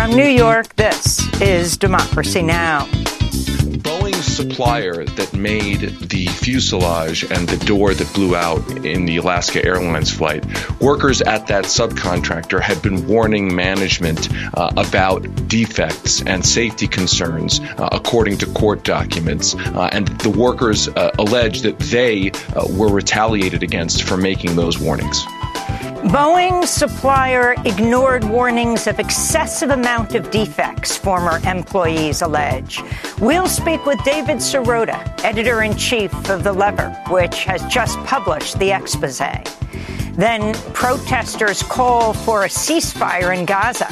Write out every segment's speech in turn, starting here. From New York, this is Democracy Now! Boeing's supplier that made the fuselage and the door that blew out in the Alaska Airlines flight, workers at that subcontractor had been warning management about defects and safety concerns, according to court documents, and the workers alleged that they were retaliated against for making those warnings. Boeing's supplier ignored warnings of excessive amount of defects, former employees allege. We'll speak with David Sirota, editor-in-chief of The Lever, which has just published the expose. Then protesters call for a ceasefire in Gaza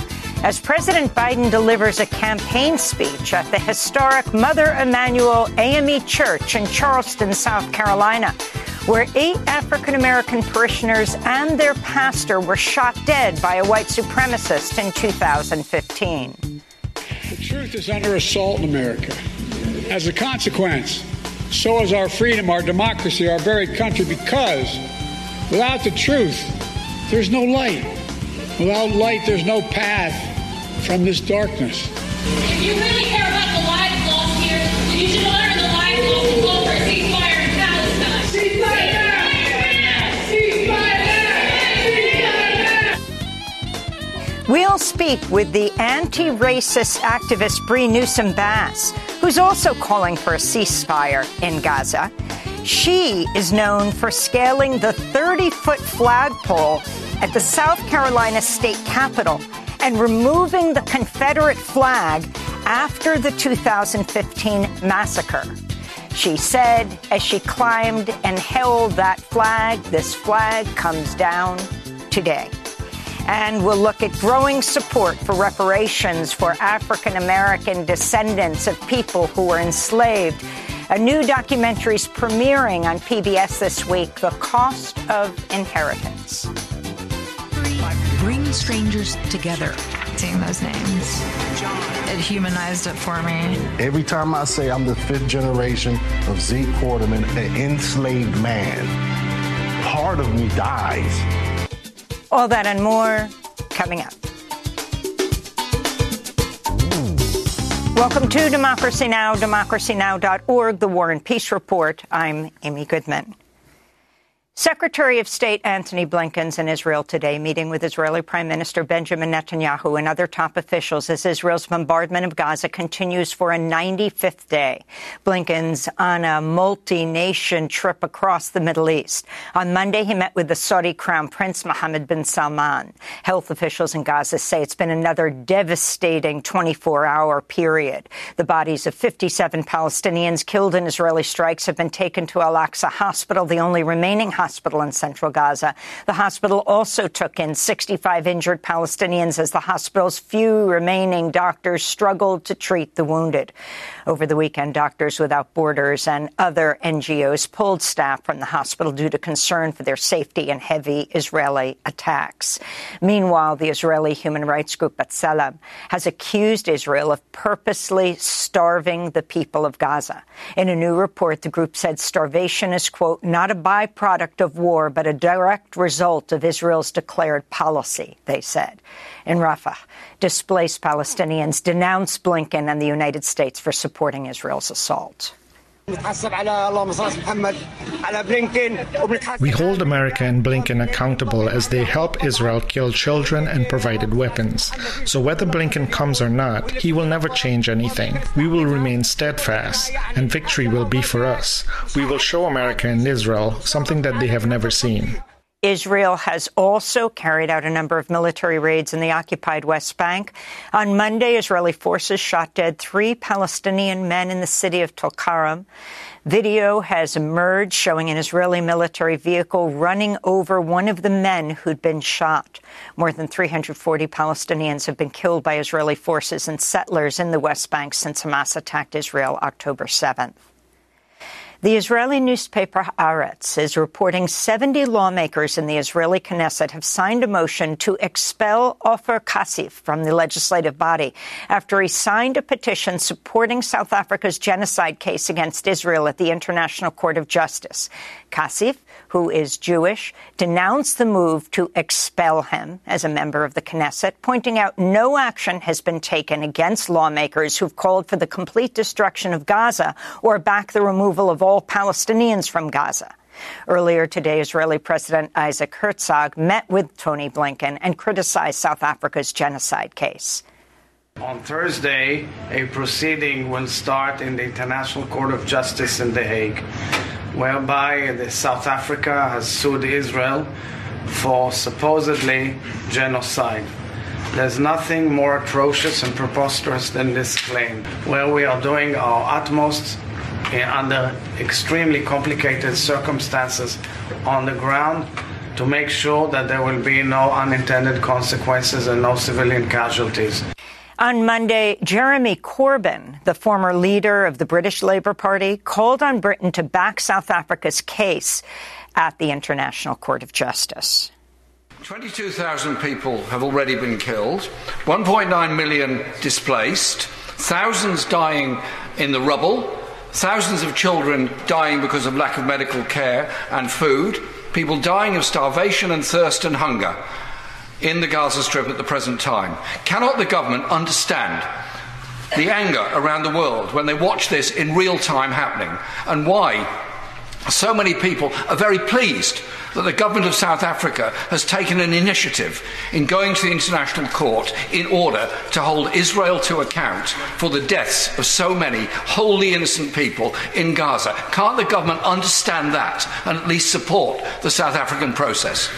as President Biden delivers a campaign speech at the historic Mother Emanuel AME Church in Charleston, South Carolina, where 8 African-American parishioners and their pastor were shot dead by a white supremacist in 2015. The truth is under assault in America. As a consequence, so is our freedom, our democracy, our very country, because without the truth, there's no light. Without light, there's no path from this darkness. If you really care about the lives lost here, then you should honor the lives lost and call for a ceasefire. We'll speak with the anti-racist activist Bree Newsome Bass, who's also calling for a ceasefire in Gaza. She is known for scaling the 30-foot flagpole at the South Carolina state capitol and removing the Confederate flag after the 2015 massacre. She said as she climbed and held that flag, "This flag comes down today." And we'll look at growing support for reparations for African-American descendants of people who were enslaved. A new documentary's premiering on PBS this week, The Cost of Inheritance. Bring strangers together. Seeing those names, it humanized it for me. Every time I say I'm the 5th generation of Zeke Quarterman, an enslaved man, part of me dies. All that and more coming up. Welcome to Democracy Now!, democracynow.org, The War and Peace Report. I'm Amy Goodman. Secretary of State Antony Blinken's in Israel today, meeting with Israeli Prime Minister Benjamin Netanyahu and other top officials as Israel's bombardment of Gaza continues for a 95th day. Blinken's on a multi-nation trip across the Middle East. On Monday, he met with the Saudi Crown Prince Mohammed bin Salman. Health officials in Gaza say it's been another devastating 24-hour period. The bodies of 57 Palestinians killed in Israeli strikes have been taken to Al-Aqsa Hospital, the only remaining hospital in central Gaza. The hospital also took in 65 injured Palestinians as the hospital's few remaining doctors struggled to treat the wounded. Over the weekend, Doctors Without Borders and other NGOs pulled staff from the hospital due to concern for their safety in heavy Israeli attacks. Meanwhile, the Israeli human rights group B'Tselem has accused Israel of purposely starving the people of Gaza. In a new report, the group said starvation is, quote, not a byproduct of war, but a direct result of Israel's declared policy, they said. In Rafah, displaced Palestinians denounced Blinken and the United States for supporting Israel's assault. We hold America and Blinken accountable as they help Israel kill children and provided weapons. So whether Blinken comes or not, he will never change anything. We will remain steadfast, and victory will be for us. We will show America and Israel something that they have never seen. Israel has also carried out a number of military raids in the occupied West Bank. On Monday, Israeli forces shot dead 3 Palestinian men in the city of Tulkarem. Video has emerged showing an Israeli military vehicle running over one of the men who'd been shot. More than 340 Palestinians have been killed by Israeli forces and settlers in the West Bank since Hamas attacked Israel October 7th. The Israeli newspaper Haaretz is reporting 70 lawmakers in the Israeli Knesset have signed a motion to expel Ofer Cassif from the legislative body after he signed a petition supporting South Africa's genocide case against Israel at the International Court of Justice. Cassif, who is Jewish, denounced the move to expel him as a member of the Knesset, pointing out no action has been taken against lawmakers who've called for the complete destruction of Gaza or back the removal of all Palestinians from Gaza. Earlier today, Israeli President Isaac Herzog met with Tony Blinken and criticized South Africa's genocide case. On Thursday, a proceeding will start in the International Court of Justice in The Hague, whereby South Africa has sued Israel for supposedly genocide. There's nothing more atrocious and preposterous than this claim, where we are doing our utmost under extremely complicated circumstances on the ground to make sure that there will be no unintended consequences and no civilian casualties. On Monday, Jeremy Corbyn, the former leader of the British Labour Party, called on Britain to back South Africa's case at the International Court of Justice. 22,000 people have already been killed, 1.9 million displaced, thousands dying in the rubble, thousands of children dying because of lack of medical care and food, people dying of starvation and thirst and hunger in the Gaza Strip at the present time. Cannot the government understand the anger around the world when they watch this in real time happening, and why so many people are very pleased that the government of South Africa has taken an initiative in going to the International Court in order to hold Israel to account for the deaths of so many wholly innocent people in Gaza? Can't the government understand that and at least support the South African process?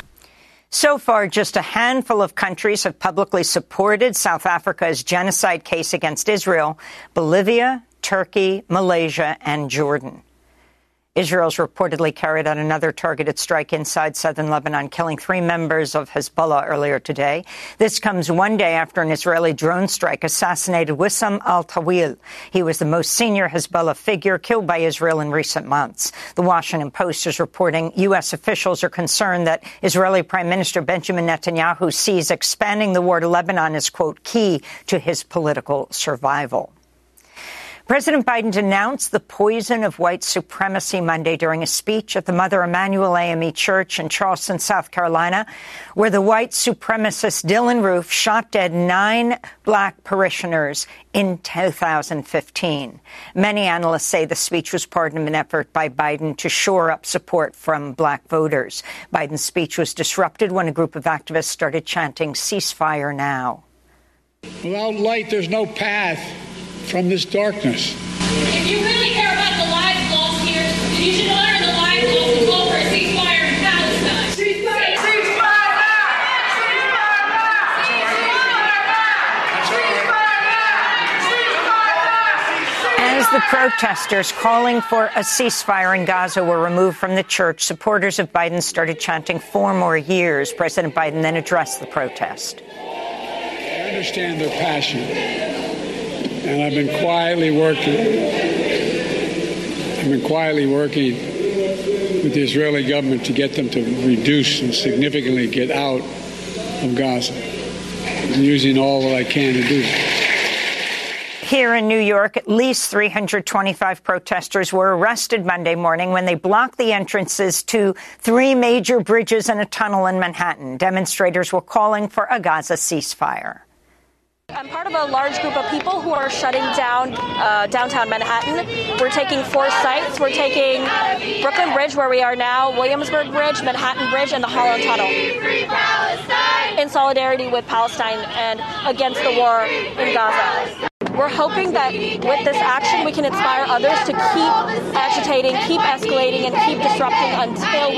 So far, just a handful of countries have publicly supported South Africa's genocide case against Israel: Bolivia, Turkey, Malaysia, and Jordan. Israel's reportedly carried out another targeted strike inside southern Lebanon, killing 3 members of Hezbollah earlier today. This comes one day after an Israeli drone strike assassinated Wissam al-Tawil. He was the most senior Hezbollah figure killed by Israel in recent months. The Washington Post is reporting U.S. officials are concerned that Israeli Prime Minister Benjamin Netanyahu sees expanding the war to Lebanon as, quote, key to his political survival. President Biden denounced the poison of white supremacy Monday during a speech at the Mother Emanuel AME Church in Charleston, South Carolina, where the white supremacist Dylann Roof shot dead 9 black parishioners in 2015. Many analysts say the speech was part of an effort by Biden to shore up support from black voters. Biden's speech was disrupted when a group of activists started chanting, "Ceasefire now." Without light, there's no path from this darkness. If you really care about the lives lost here, you should honor the lives lost and call for a ceasefire in Palestine. Ceasefire! Ceasefire! Ceasefire! Ceasefire! As the protesters calling for a ceasefire in Gaza were removed from the church, supporters of Biden started chanting 4 more years. President Biden then addressed the protest. I understand their passion, and I've been quietly working with the Israeli government to get them to reduce and significantly get out of Gaza. I'm using all that I can to do that. Here in New York, at least 325 protesters were arrested Monday morning when they blocked the entrances to 3 major bridges and a tunnel in Manhattan. Demonstrators were calling for a Gaza ceasefire. I'm part of a large group of people who are shutting down downtown Manhattan. We're taking 4 sites. We're taking Brooklyn Bridge, where we are now, Williamsburg Bridge, Manhattan Bridge, and the Harlem Tunnel. Free Palestine! In solidarity with Palestine and against the war in Gaza. We're hoping that with this action, we can inspire others to keep agitating, keep escalating, and keep disrupting until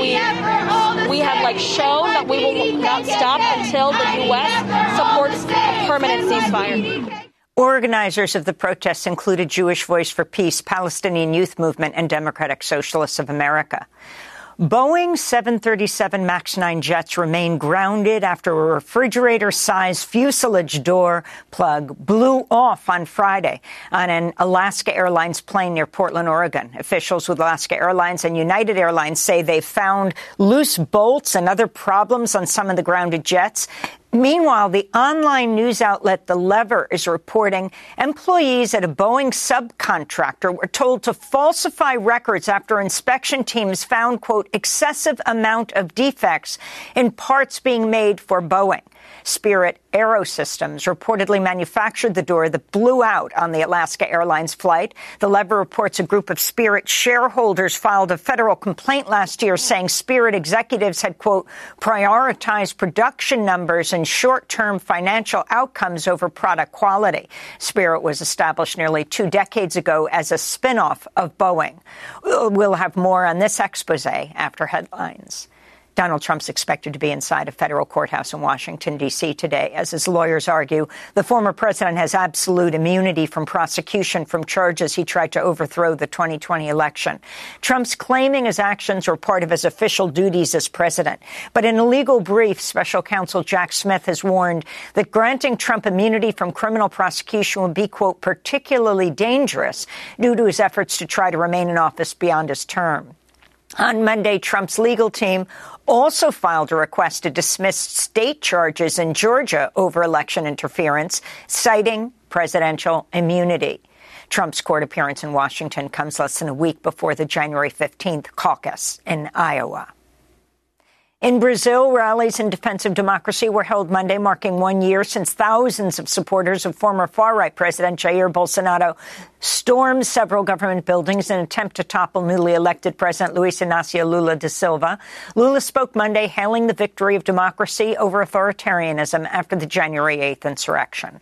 we have shown that we will not stop until the U.S. supports a permanent ceasefire. Organizers of the protests included Jewish Voice for Peace, Palestinian Youth Movement, and Democratic Socialists of America. Boeing 737 MAX 9 jets remain grounded after a refrigerator-sized fuselage door plug blew off on Friday on an Alaska Airlines plane near Portland, Oregon. Officials with Alaska Airlines and United Airlines say they found loose bolts and other problems on some of the grounded jets. Meanwhile, the online news outlet The Lever is reporting employees at a Boeing subcontractor were told to falsify records after inspection teams found, quote, excessive amount of defects in parts being made for Boeing. Spirit AeroSystems reportedly manufactured the door that blew out on the Alaska Airlines flight. The Lever reports a group of Spirit shareholders filed a federal complaint last year saying Spirit executives had, quote, prioritized production numbers and short-term financial outcomes over product quality. Spirit was established nearly 2 decades ago as a spinoff of Boeing. We'll have more on this expose after headlines. Donald Trump's expected to be inside a federal courthouse in Washington, D.C. today. As his lawyers argue, the former president has absolute immunity from prosecution from charges he tried to overthrow the 2020 election. Trump's claiming his actions were part of his official duties as president. But in a legal brief, special counsel Jack Smith has warned that granting Trump immunity from criminal prosecution would be, quote, particularly dangerous due to his efforts to try to remain in office beyond his term. On Monday, Trump's legal team also filed a request to dismiss state charges in Georgia over election interference, citing presidential immunity. Trump's court appearance in Washington comes less than a week before the January 15th caucus in Iowa. In Brazil, rallies in defense of democracy were held Monday, marking 1 year since thousands of supporters of former far-right President Jair Bolsonaro stormed several government buildings in an attempt to topple newly elected President Luiz Inácio Lula da Silva. Lula spoke Monday, hailing the victory of democracy over authoritarianism after the January 8th insurrection.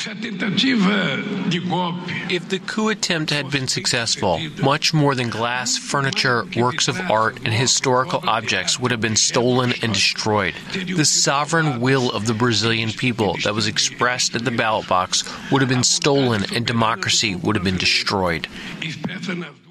If the coup attempt had been successful, much more than glass, furniture, works of art, and historical objects would have been stolen and destroyed. The sovereign will of the Brazilian people that was expressed at the ballot box would have been stolen and democracy would have been destroyed.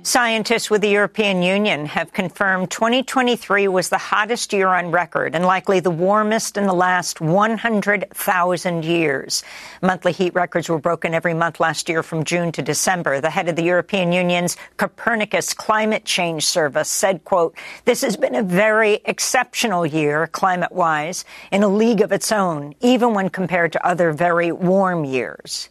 Scientists with the European Union have confirmed 2023 was the hottest year on record and likely the warmest in the last 100,000 years. Monthly heat records were broken every month last year from June to December. The head of the European Union's Copernicus Climate Change Service said, quote, this has been a very exceptional year, climate-wise, in a league of its own, even when compared to other very warm years.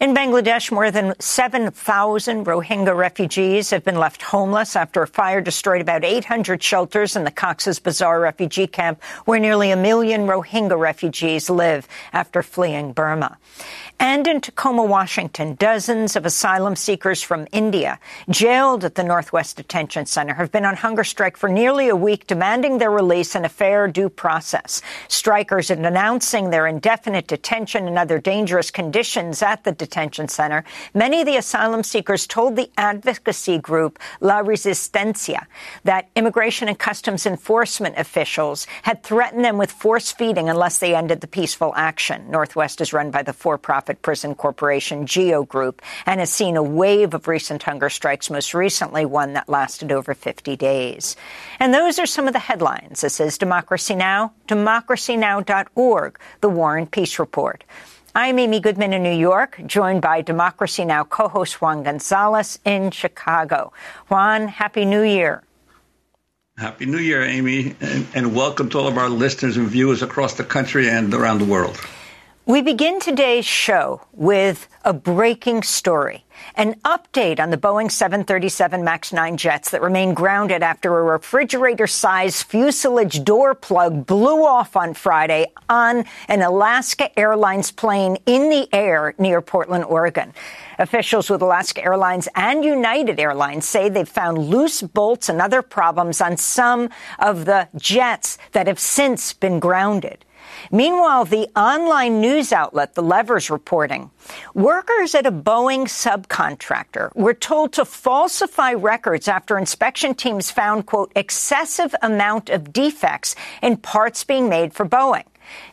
In Bangladesh, more than 7,000 Rohingya refugees have been left homeless after a fire destroyed about 800 shelters in the Cox's Bazar refugee camp, where nearly 1 million Rohingya refugees live after fleeing Burma. And in Tacoma, Washington, dozens of asylum seekers from India jailed at the Northwest Detention Center have been on hunger strike for nearly a week, demanding their release and a fair due process. Strikers are denouncing their indefinite detention and other dangerous conditions at the detention center. Many of the asylum seekers told the advocacy group La Resistencia that immigration and customs enforcement officials had threatened them with force feeding unless they ended the peaceful action. Northwest is run by the for-profit prison corporation GEO Group and has seen a wave of recent hunger strikes, most recently one that lasted over 50 days. And those are some of the headlines. This is Democracy Now!, democracynow.org, The War and Peace Report. I'm Amy Goodman in New York, joined by Democracy Now! Co-host Juan Gonzalez in Chicago. Juan, Happy New Year. Happy New Year, Amy, and welcome to all of our listeners and viewers across the country and around the world. We begin today's show with a breaking story, an update on the Boeing 737 MAX 9 jets that remain grounded after a refrigerator-sized fuselage door plug blew off on Friday on an Alaska Airlines plane in the air near Portland, Oregon. Officials with Alaska Airlines and United Airlines say they've found loose bolts and other problems on some of the jets that have since been grounded. Meanwhile, the online news outlet, The Lever's reporting, workers at a Boeing subcontractor were told to falsify records after inspection teams found, quote, excessive amount of defects in parts being made for Boeing.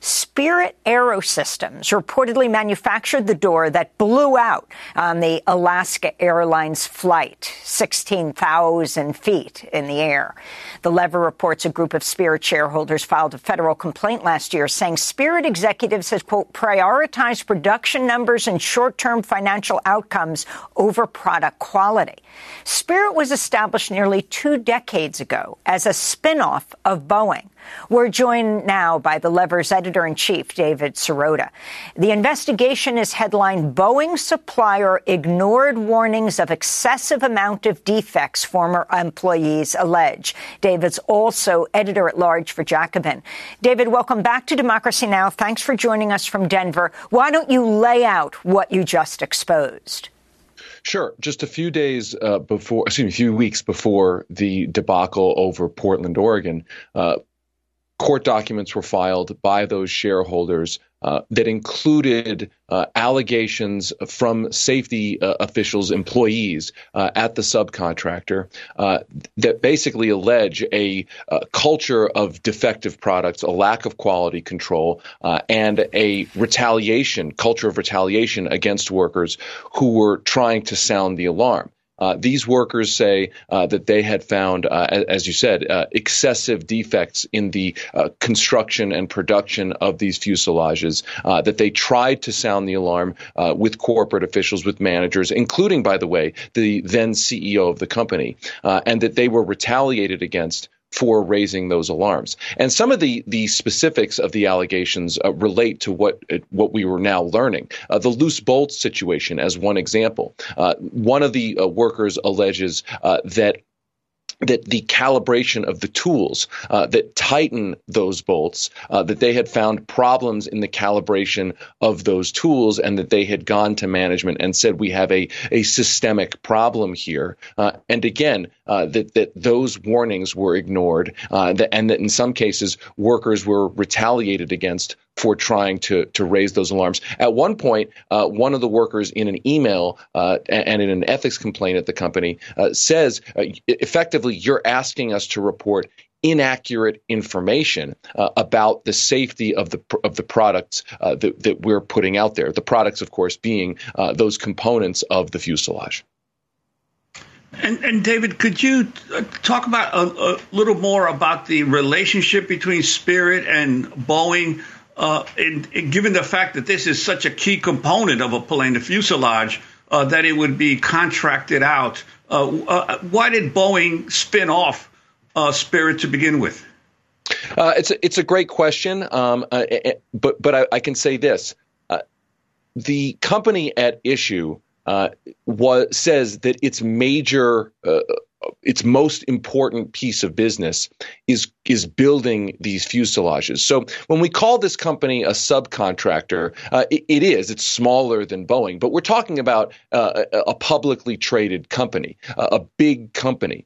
Spirit AeroSystems reportedly manufactured the door that blew out on the Alaska Airlines flight, 16,000 feet in the air. The Lever reports a group of Spirit shareholders filed a federal complaint last year saying Spirit executives has, quote, prioritized production numbers and short-term financial outcomes over product quality. Spirit was established nearly 2 decades ago as a spinoff of Boeing. We're joined now by The Lever's editor-in-chief, David Sirota. The investigation is headlined, Boeing supplier ignored warnings of excessive amount of defects former employees allege. David's also editor-at-large for Jacobin. David, welcome back to Democracy Now! Thanks for joining us from Denver. Why don't you lay out what you just exposed? Sure. Just a few weeks before the debacle over Portland, Oregon, court documents were filed by those shareholders that included allegations from safety officials, employees at the subcontractor that basically allege a culture of defective products, a lack of quality control, and a culture of retaliation against workers who were trying to sound the alarm. These workers say that they had found, as you said, excessive defects in the construction and production of these fuselages, that they tried to sound the alarm with corporate officials, with managers, including, by the way, the then CEO of the company, and that they were retaliated against for raising those alarms. And some of the specifics of the allegations relate to what we were now learning. The loose bolt situation as one example. One of the workers alleges that the calibration of the tools that tighten those bolts, that they had found problems in the calibration of those tools and that they had gone to management and said, we have a systemic problem here. And again, that those warnings were ignored and that in some cases workers were retaliated against for trying to raise those alarms. At one point, one of the workers in an email and in an ethics complaint at the company says, effectively, you're asking us to report inaccurate information about the safety of the products that we're putting out there. The products, of course, being those components of the fuselage. And David, could you talk about a little more about the relationship between Spirit and Boeing? And given the fact that this is such a key component of a plane, the fuselage, that it would be contracted out, why did Boeing spin off Spirit to begin with? It's a great question, but I can say this: the company at issue says that its major. Its most important piece of business is building these fuselages. So when we call this company a subcontractor, it's smaller than Boeing, but we're talking about a publicly traded company, a big company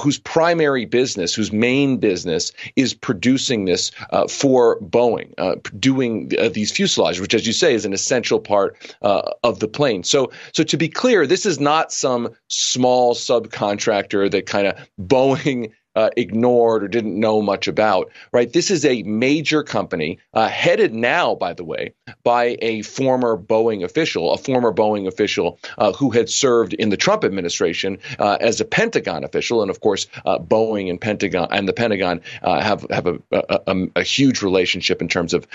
whose primary business, whose main business is producing this for Boeing, doing these fuselages, which, as you say, is an essential part of the plane. So to be clear, this is not some small subcontractor that kind of Boeing ignored or didn't know much about, right? This is a major company headed now, by the way, by a former Boeing official who had served in the Trump administration as a Pentagon official. And of course, Boeing and the Pentagon have a huge relationship in terms of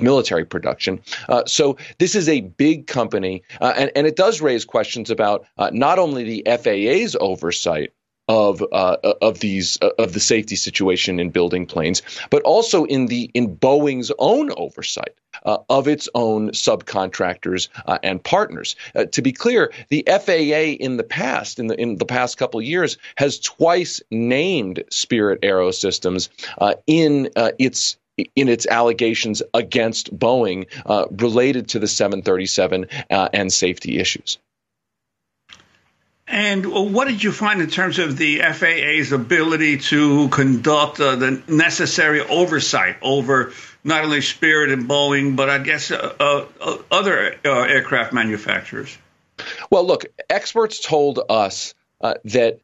military production. So this is a big company, and it does raise questions about not only the FAA's oversight of the safety situation in building planes, but also in Boeing's own oversight of its own subcontractors and partners. To be clear, the FAA in the past couple of years has twice named Spirit AeroSystems in its allegations against Boeing related to the 737 and safety issues. And what did you find in terms of the FAA's ability to conduct the necessary oversight over not only Spirit and Boeing, but I guess other aircraft manufacturers? Well, look, experts told us that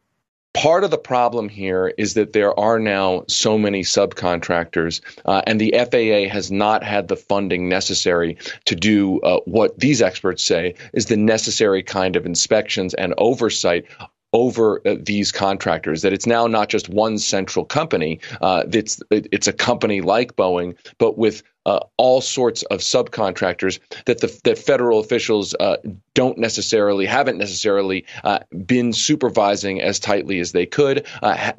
part of the problem here is that there are now so many subcontractors, and the FAA has not had the funding necessary to do what these experts say is the necessary kind of inspections and oversight over these contractors, that it's now not just one central company, it's a company like Boeing, but with all sorts of subcontractors that federal officials haven't necessarily been supervising as tightly as they could,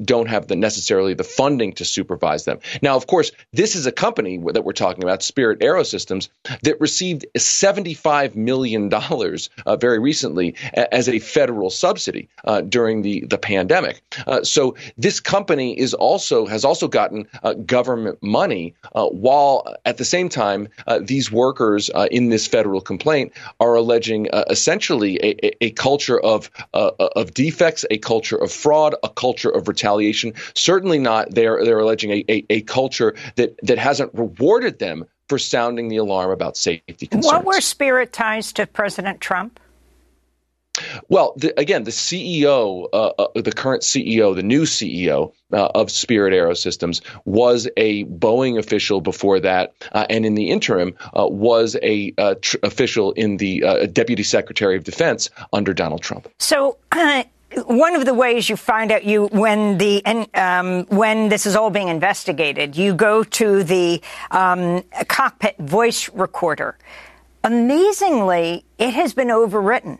don't have necessarily the funding to supervise them. Now, of course, this is a company that we're talking about, Spirit AeroSystems, that received $75 million very recently as a federal subsidy during the pandemic. So this company has also gotten government money while at the same time, these workers in this federal complaint are alleging essentially a culture of defects, a culture of fraud, a culture of retaliation. Certainly not. They're alleging a culture that hasn't rewarded them for sounding the alarm about safety concerns. What were Spirit ties to President Trump? Well, the CEO, the current CEO, the new CEO of Spirit AeroSystems, was a Boeing official before that, and in the interim was a official in the Deputy Secretary of Defense under Donald Trump. So one of the ways you find out when this is all being investigated, you go to the cockpit voice recorder. Amazingly, it has been overwritten.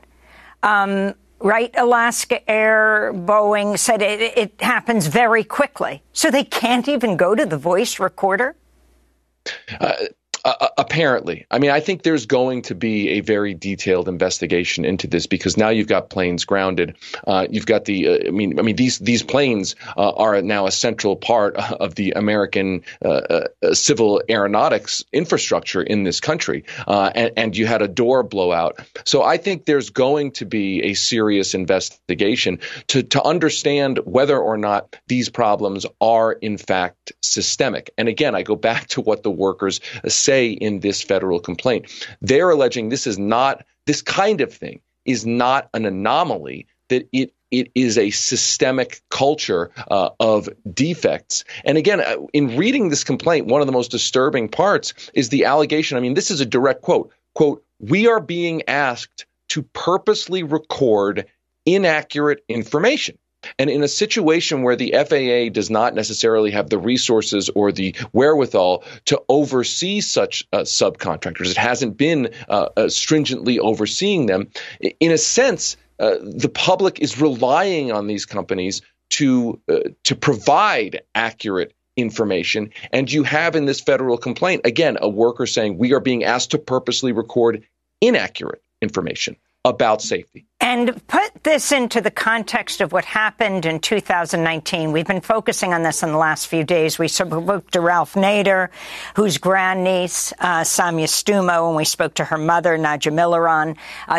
Right? Alaska Air, Boeing said it happens very quickly. So they can't even go to the voice recorder? Apparently. I mean, I think there's going to be a very detailed investigation into this because now you've got planes grounded. You've got these planes are now a central part of the American civil aeronautics infrastructure in this country. And you had a door blowout. So I think there's going to be a serious investigation to understand whether or not these problems are in fact systemic. And again, I go back to what the workers said in this federal complaint. They're alleging this kind of thing is not an anomaly, that it is a systemic culture of defects. And again, in reading this complaint, one of the most disturbing parts is the allegation. I mean, this is a direct quote, "We are being asked to purposely record inaccurate information. And in a situation where the FAA does not necessarily have the resources or the wherewithal to oversee such subcontractors, it hasn't been stringently overseeing them. In a sense, the public is relying on these companies to provide accurate information. And you have in this federal complaint, again, a worker saying we are being asked to purposely record inaccurate information about safety." And put this into the context of what happened in 2019. We've been focusing on this in the last few days. We spoke to Ralph Nader, whose grandniece, Samia Stumo, and we spoke to her mother, Najah Milaron,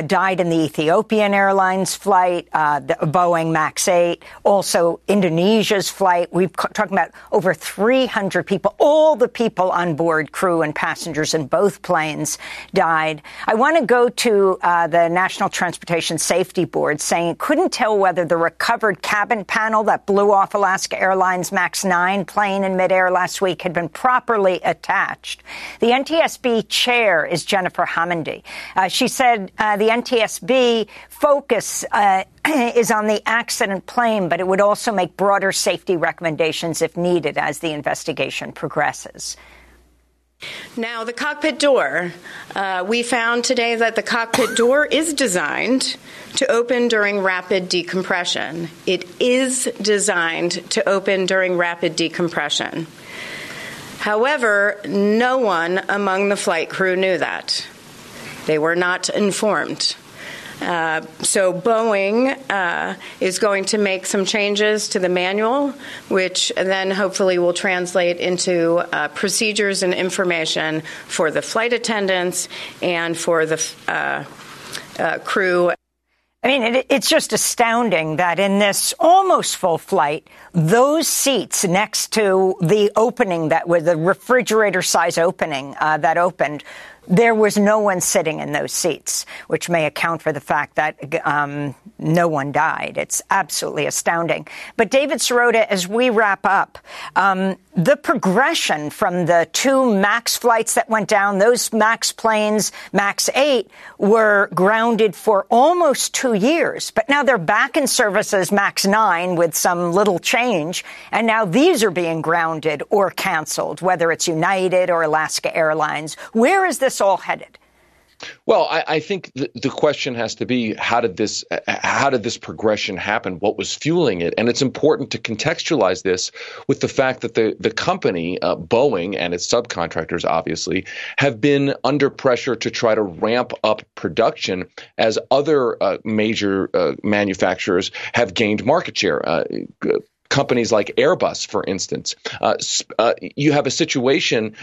died in the Ethiopian Airlines flight, the Boeing MAX 8, also Indonesia's flight. We're talking about over 300 people. All the people on board, crew and passengers in both planes, died. I want to go to the National Transportation Safety Board, saying it couldn't tell whether the recovered cabin panel that blew off Alaska Airlines MAX 9 plane in midair last week had been properly attached. The NTSB chair is Jennifer Homendy. She said the NTSB focus is on the accident plane, but it would also make broader safety recommendations if needed as the investigation progresses. Now, the cockpit door. We found today that the cockpit door is designed to open during rapid decompression. It is designed to open during rapid decompression. However, no one among the flight crew knew that. They were not informed. So Boeing is going to make some changes to the manual, which then hopefully will translate into procedures and information for the flight attendants and for the crew. I mean, it's just astounding that in this almost full flight, those seats next to the opening that was the refrigerator size opening that opened, There was no one sitting in those seats, which may account for the fact that no one died. It's absolutely astounding. But David Sirota, as we wrap up, the progression from the two MAX flights that went down, those MAX planes, MAX 8, were grounded for almost 2 years. But now they're back in service as MAX 9 with some little change. And now these are being grounded or canceled, whether it's United or Alaska Airlines. Where is this all headed? Well, I think the question has to be, how did this progression happen? What was fueling it? And it's important to contextualize this with the fact that the company, Boeing, and its subcontractors, obviously, have been under pressure to try to ramp up production as other major manufacturers have gained market share. Companies like Airbus, for instance, you have a situation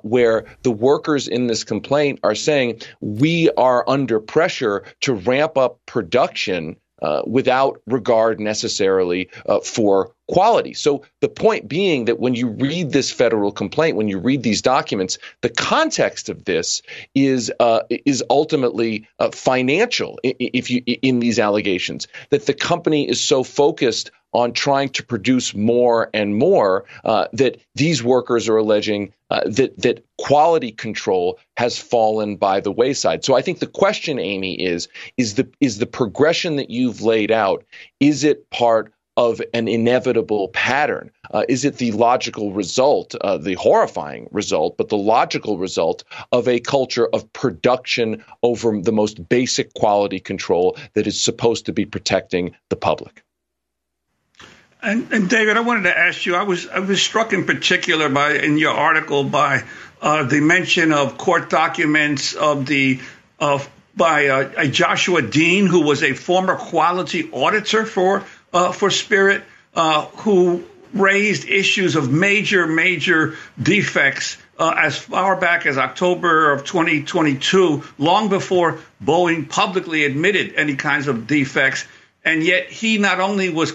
where the workers in this complaint are saying we are under pressure to ramp up production without regard necessarily for quality. So the point being that when you read this federal complaint, when you read these documents, the context of this is ultimately financial. If you in these allegations that the company is so focused on trying to produce more and more, that these workers are alleging that quality control has fallen by the wayside. So I think the question, Amy, is the progression that you've laid out, is it part of an inevitable pattern? Is it the logical result, the horrifying result, but the logical result of a culture of production over the most basic quality control that is supposed to be protecting the public? And David, I wanted to ask you, I was struck in particular in your article by the mention of court documents by Joshua Dean, who was a former quality auditor for Spirit, who raised issues of major defects as far back as October of 2022, long before Boeing publicly admitted any kinds of defects. And yet he not only was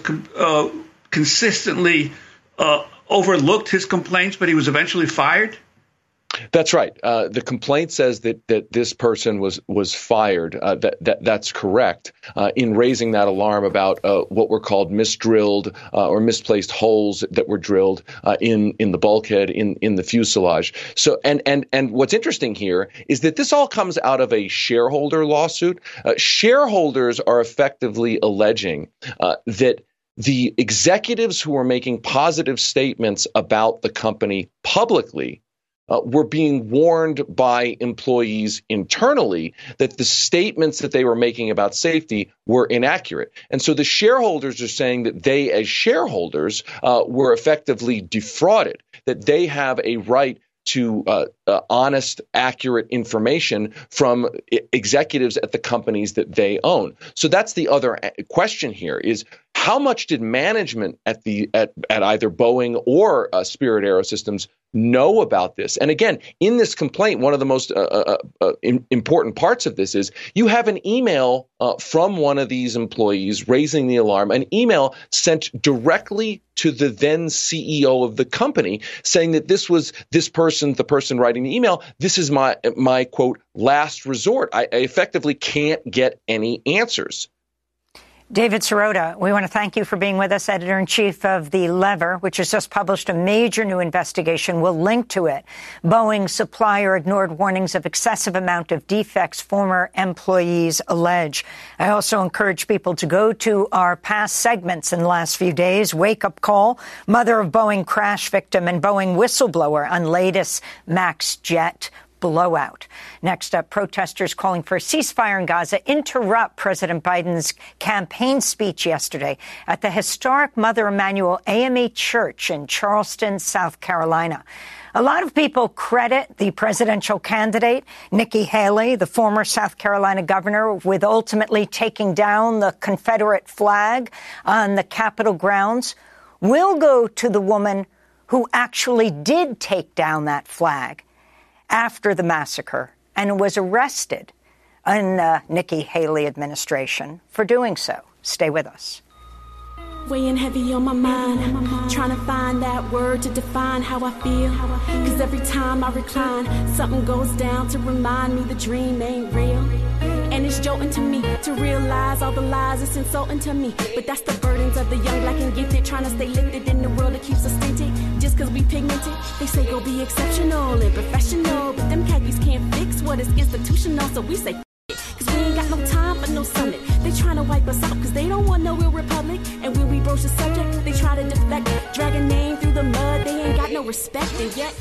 consistently overlooked his complaints, but he was eventually fired? That's right. The complaint says that this person was fired. That's correct. In raising that alarm about what were called misdrilled or misplaced holes that were drilled in the bulkhead, in the fuselage. So and what's interesting here is that this all comes out of a shareholder lawsuit. Shareholders are effectively alleging that the executives who were making positive statements about the company publicly were being warned by employees internally that the statements that they were making about safety were inaccurate. And so the shareholders are saying that they, as shareholders, were effectively defrauded, that they have a right to honest, accurate information from executives at the companies that they own. So that's the other question here is, how much did management at either Boeing or Spirit AeroSystems know about this? And again, in this complaint, one of the most important parts of this is you have an email from one of these employees raising the alarm, an email sent directly to the then CEO of the company saying that this was this person, the person writing the email, this is my quote, last resort. I effectively can't get any answers. David Sirota, we want to thank you for being with us, editor-in-chief of The Lever, which has just published a major new investigation. We'll link to it. Boeing supplier ignored warnings of excessive amount of defects former employees allege. I also encourage people to go to our past segments in the last few days. Wake Up Call, mother of Boeing crash victim and Boeing whistleblower on latest MAX jet blowout. Next up, protesters calling for a ceasefire in Gaza interrupt President Biden's campaign speech yesterday at the historic Mother Emanuel AME Church in Charleston, South Carolina. A lot of people credit the presidential candidate, Nikki Haley, the former South Carolina governor, with ultimately taking down the Confederate flag on the Capitol grounds. We'll go to the woman who actually did take down that flag after the massacre, and was arrested in the Nikki Haley administration for doing so. Stay with us. Weighing heavy on my mind, trying to find that word to define how I feel. Cause every time I recline, something goes down to remind me the dream ain't real. And it's jolting to me to realize all the lies, it's insulting to me. But that's the burdens of the young, black and gifted, trying to stay lifted in the world that keeps us stinted. Just cause we pigmented, they say go be exceptional and professional. But them khakis can't fix what is institutional, so we say f it. Cause we ain't got no time for no summit. They trying to wipe us out cause they don't want no real republic. And when we broach the subject, they try to deflect, drag a name through the mud, they ain't got no respect. And yet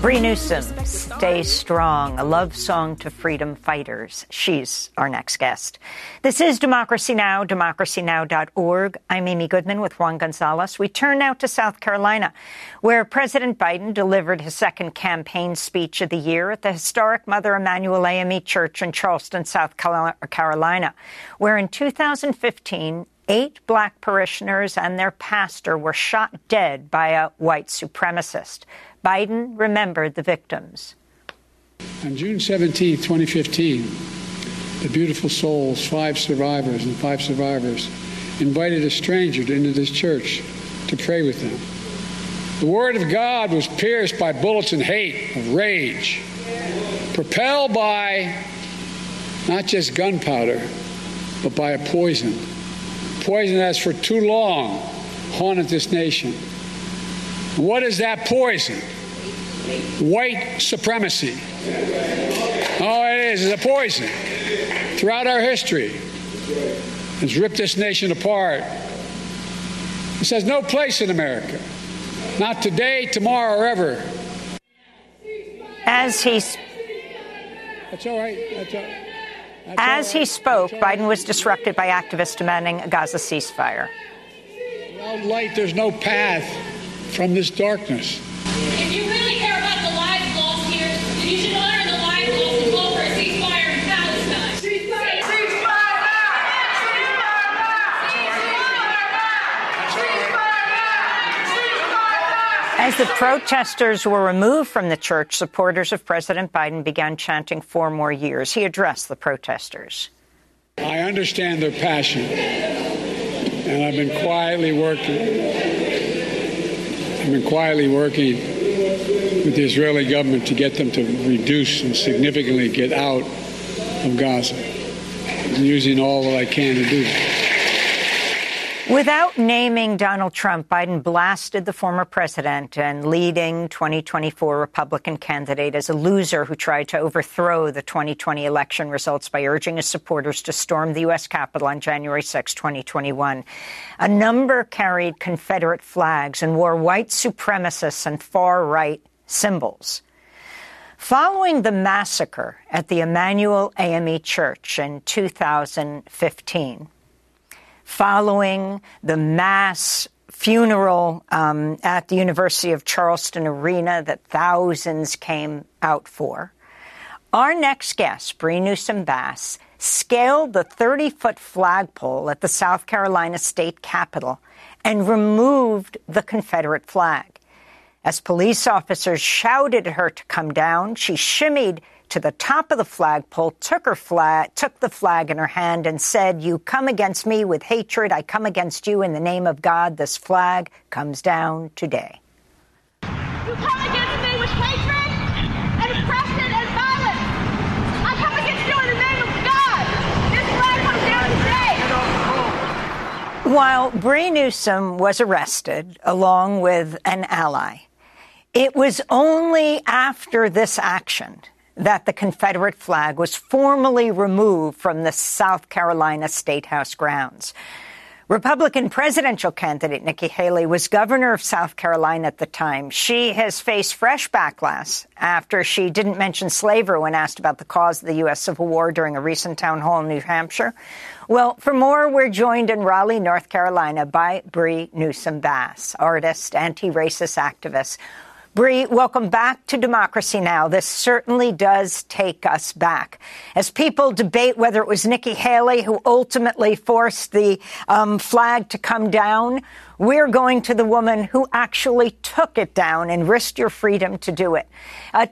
Bree Newsome, Stay Strong, a love song to freedom fighters. She's our next guest. This is Democracy Now!, democracynow.org. I'm Amy Goodman with Juan Gonzalez. We turn now to South Carolina, where President Biden delivered his second campaign speech of the year at the historic Mother Emanuel AME Church in Charleston, South Carolina, where in 2015, 8 black parishioners and their pastor were shot dead by a white supremacist. Biden remembered the victims. On June 17, 2015, the beautiful souls, 5 survivors, invited a stranger into this church to pray with them. The word of God was pierced by bullets and hate, of rage, propelled by not just gunpowder, but by a poison. Poison that's for too long haunted this nation. What is that poison? White supremacy. Oh, it is. It's a poison. Throughout our history, it's ripped this nation apart. It has no place in America. Not today, tomorrow, or ever. As he's... That's all right. That's all right. As he spoke, Biden was disrupted by activists demanding a Gaza ceasefire. Without light, there's no path from this darkness. If you really care about the lives lost here, then you should honor the lives lost and call for a ceasefire in Palestine. Ceasefire! Ceasefire! Ceasefire! Ceasefire! As the protesters were removed from the church, supporters of President Biden began chanting 4 more years. He addressed the protesters. I understand their passion, and I've been quietly working. with the Israeli government to get them to reduce and significantly get out of Gaza. I'm using all that I can to do that. Without naming Donald Trump, Biden blasted the former president and leading 2024 Republican candidate as a loser who tried to overthrow the 2020 election results by urging his supporters to storm the U.S. Capitol on January 6, 2021. A number carried Confederate flags and wore white supremacists and far-right symbols. Following the massacre at the Emanuel AME Church in 2015, following the mass funeral at the University of Charleston Arena that thousands came out for, our next guest, Bree Newsome Bass, scaled the 30-foot flagpole at the South Carolina state capitol and removed the Confederate flag. As police officers shouted at her to come down, she shimmied to the top of the flagpole, took the flag in her hand and said, "You come against me with hatred. I come against you in the name of God. This flag comes down today." You come against me with hatred and oppression and violence. I come against you in the name of God. This flag comes down today. While Bree Newsome was arrested along with an ally, it was only after this action that the Confederate flag was formally removed from the South Carolina State House grounds. Republican presidential candidate Nikki Haley was governor of South Carolina at the time. She has faced fresh backlash after she didn't mention slavery when asked about the cause of the U.S. Civil War during a recent town hall in New Hampshire. Well, for more, we're joined in Raleigh, North Carolina, by Bree Newsome Bass, artist, anti-racist activist. Bree, welcome back to Democracy Now! This certainly does take us back. As people debate whether it was Nikki Haley who ultimately forced the flag to come down, we're going to the woman who actually took it down and risked your freedom to do it.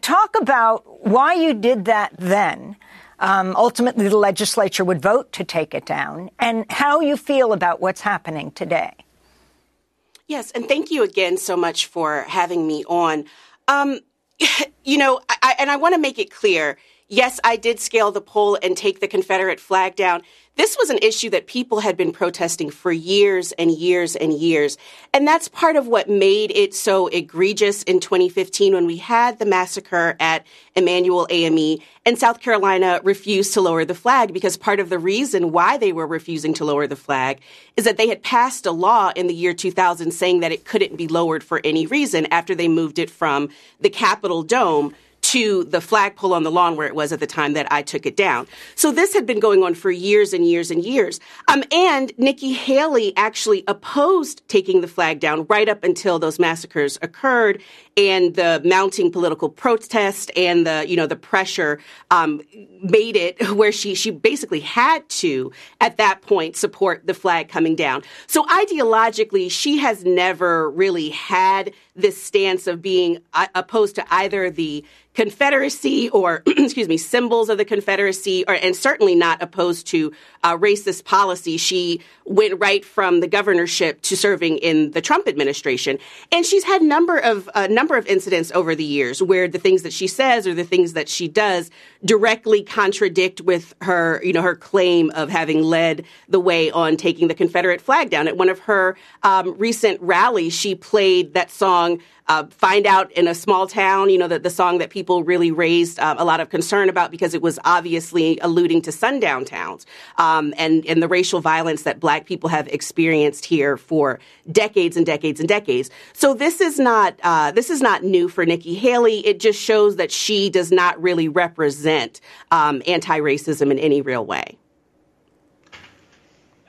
Talk about why you did that then. Ultimately, the legislature would vote to take it down, and how you feel about what's happening today. Yes, and thank you again so much for having me on. I want to make it clear, yes, I did scale the pole and take the Confederate flag down. This was an issue that people had been protesting for years and years and years. And that's part of what made it so egregious in 2015 when we had the massacre at Emanuel AME and South Carolina refused to lower the flag, because part of the reason why they were refusing to lower the flag is that they had passed a law in the year 2000 saying that it couldn't be lowered for any reason after they moved it from the Capitol Dome to the flagpole on the lawn where it was at the time that I took it down. So this had been going on for years and years and years. And Nikki Haley actually opposed taking the flag down right up until those massacres occurred and the mounting political protest and the pressure made it where she basically had to, at that point, support the flag coming down. So ideologically, she has never really had this stance of being opposed to either the Confederacy or, symbols of the Confederacy, and certainly not opposed to racist policy. She went right from the governorship to serving in the Trump administration. And she's had a number of incidents over the years where the things that she says or the things that she does directly contradict with her, her claim of having led the way on taking the Confederate flag down. At one of her recent rallies, she played that song, Find Out in a Small Town, the song that people really raised a lot of concern about because it was obviously alluding to sundown towns and the racial violence that Black people have experienced here for decades and decades and decades. So this is not new for Nikki Haley. It just shows that she does not really represent anti-racism in any real way.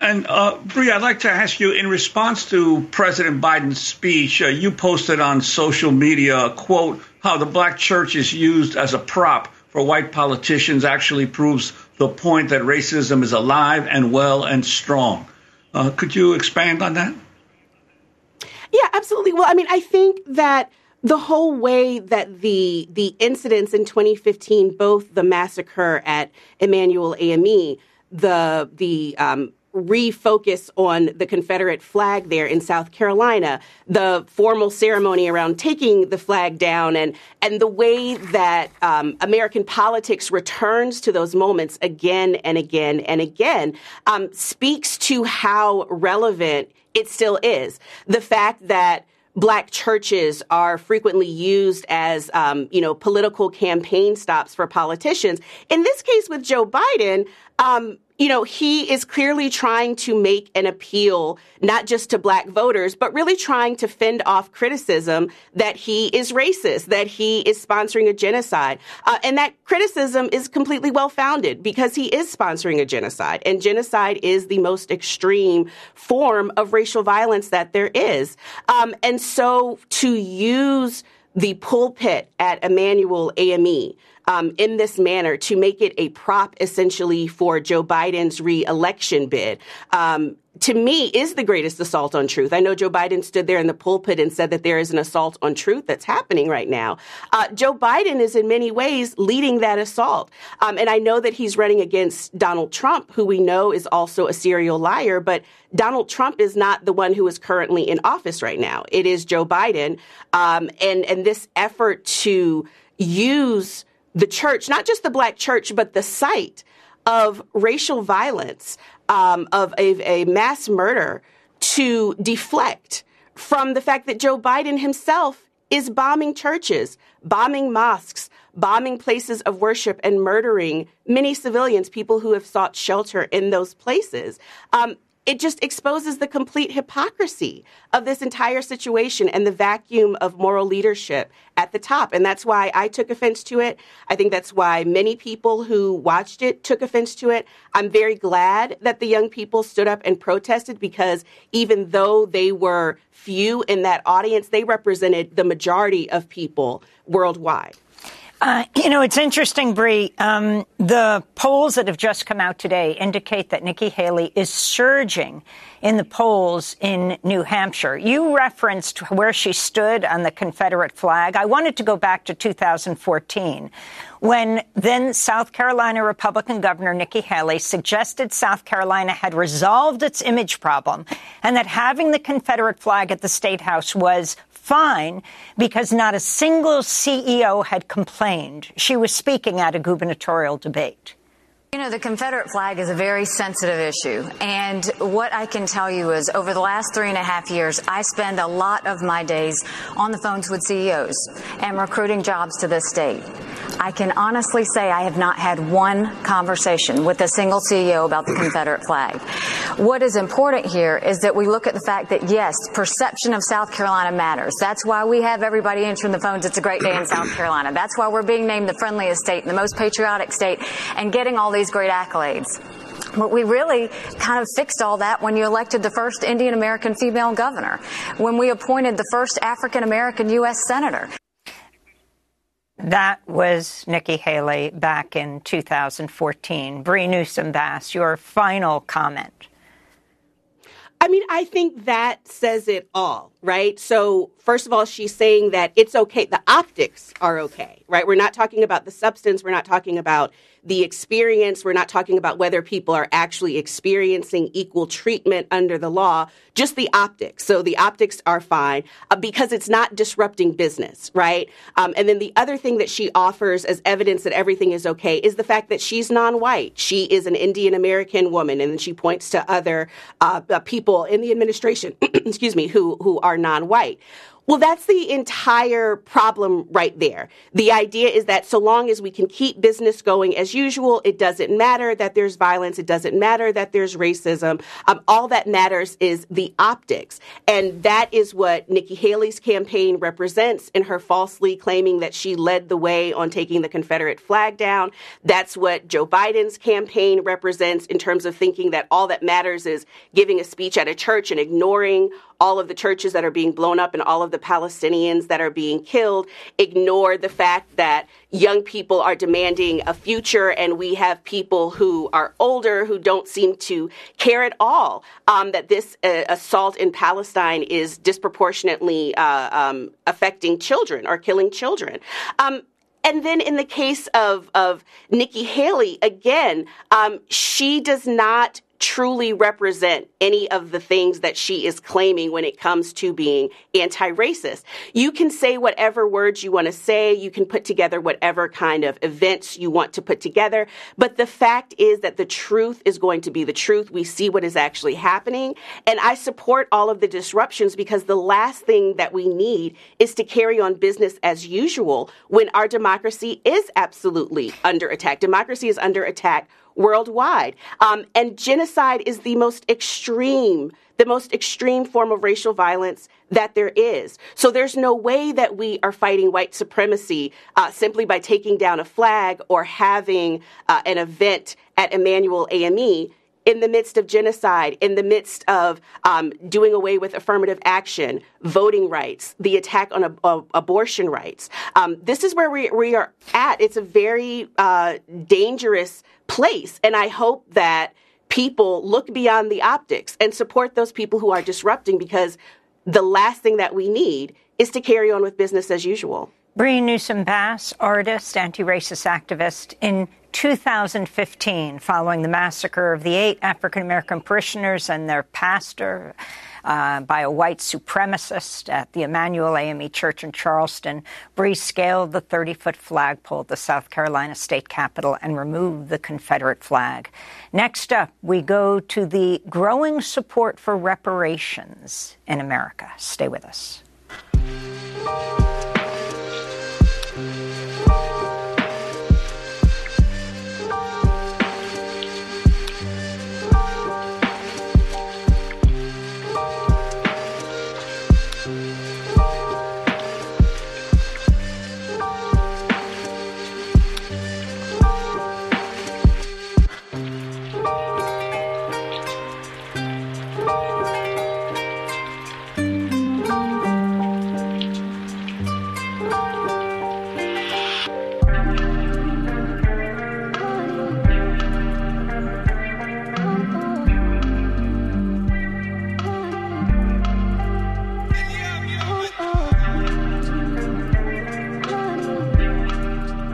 And, Bree, I'd like to ask you, in response to President Biden's speech, you posted on social media a quote, how the Black church is used as a prop for white politicians actually proves the point that racism is alive and well and strong. Could you expand on that? Yeah, absolutely. Well, I think that the whole way that the incidents in 2015, both the massacre at Emanuel AME, the refocus on the Confederate flag there in South Carolina, the formal ceremony around taking the flag down, and the way that American politics returns to those moments again and again and again speaks to how relevant it still is. The fact that Black churches are frequently used as, political campaign stops for politicians. In this case with Joe Biden, he is clearly trying to make an appeal, not just to Black voters, but really trying to fend off criticism that he is racist, that he is sponsoring a genocide. And that criticism is completely well-founded because he is sponsoring a genocide. And genocide is the most extreme form of racial violence that there is. And so to use the pulpit at Emanuel AME in this manner to make it a prop essentially for Joe Biden's re-election bid, to me is the greatest assault on truth. I know Joe Biden stood there in the pulpit and said that there is an assault on truth that's happening right now. Joe Biden is in many ways leading that assault. And I know that he's running against Donald Trump, who we know is also a serial liar, but Donald Trump is not the one who is currently in office right now. It is Joe Biden. And this effort to use the church, not just the Black church, but the site of racial violence, of a mass murder, to deflect from the fact that Joe Biden himself is bombing churches, bombing mosques, bombing places of worship, and murdering many civilians, people who have sought shelter in those places. It just exposes the complete hypocrisy of this entire situation and the vacuum of moral leadership at the top. And that's why I took offense to it. I think that's why many people who watched it took offense to it. I'm very glad that the young people stood up and protested, because even though they were few in that audience, they represented the majority of people worldwide. It's interesting, Bree. The polls that have just come out today indicate that Nikki Haley is surging in the polls in New Hampshire. You referenced where she stood on the Confederate flag. I wanted to go back to 2014, when then South Carolina Republican Governor Nikki Haley suggested South Carolina had resolved its image problem and that having the Confederate flag at the State House was fine because not a single CEO had complained. She was speaking at a gubernatorial debate. You know, the Confederate flag is a very sensitive issue, and what I can tell you is over the last 3.5 years, I spend a lot of my days on the phones with CEOs and recruiting jobs to this state. I can honestly say I have not had one conversation with a single CEO about the Confederate flag. What is important here is that we look at the fact that, yes, perception of South Carolina matters. That's why we have everybody answering the phones. It's a great day in South Carolina. That's why we're being named the friendliest state and the most patriotic state and getting all these great accolades. But we really kind of fixed all that when you elected the first Indian American female governor, when we appointed the first African American U.S. senator. That was Nikki Haley back in 2014. Bree Newsome Bass, your final comment. I mean, I think that says it all, right? So, first of all, she's saying that it's okay. The optics are okay, right? We're not talking about the substance. We're not talking about the experience. We're not talking about whether people are actually experiencing equal treatment under the law, just the optics. So the optics are fine because it's not disrupting business, right? And then the other thing that she offers as evidence that everything is okay is the fact that she's non-white. She is an Indian American woman, and then she points to other people in the administration, excuse me, who are non-white. Well, that's the entire problem right there. The idea is that so long as we can keep business going as usual, it doesn't matter that there's violence. It doesn't matter that there's racism. All that matters is the optics. And that is what Nikki Haley's campaign represents in her falsely claiming that she led the way on taking the Confederate flag down. That's what Joe Biden's campaign represents in terms of thinking that all that matters is giving a speech at a church and ignoring all of the churches that are being blown up and all of the Palestinians that are being killed, ignore the fact that young people are demanding a future and we have people who are older who don't seem to care at all that this assault in Palestine is disproportionately affecting children or killing children. And then in the case of Nikki Haley, again, she does not truly represent any of the things that she is claiming when it comes to being anti-racist. You can say whatever words you want to say. You can put together whatever kind of events you want to put together. But the fact is that the truth is going to be the truth. We see what is actually happening. And I support all of the disruptions because the last thing that we need is to carry on business as usual when our democracy is absolutely under attack. Democracy is under attack worldwide. And genocide is the most extreme form of racial violence that there is. So there's no way that we are fighting white supremacy simply by taking down a flag or having an event at Emanuel AME in the midst of genocide, in the midst of doing away with affirmative action, voting rights, the attack on abortion rights. This is where we are at. It's a very dangerous place. And I hope that people look beyond the optics and support those people who are disrupting, because the last thing that we need is to carry on with business as usual. Bree Newsome Bass, artist, anti-racist activist. In 2015, following the massacre of the 8 African-American parishioners and their pastor by a white supremacist at the Emanuel AME Church in Charleston, Bree scaled the 30-foot flagpole at the South Carolina state capitol and removed the Confederate flag. Next up, we go to the growing support for reparations in America. Stay with us.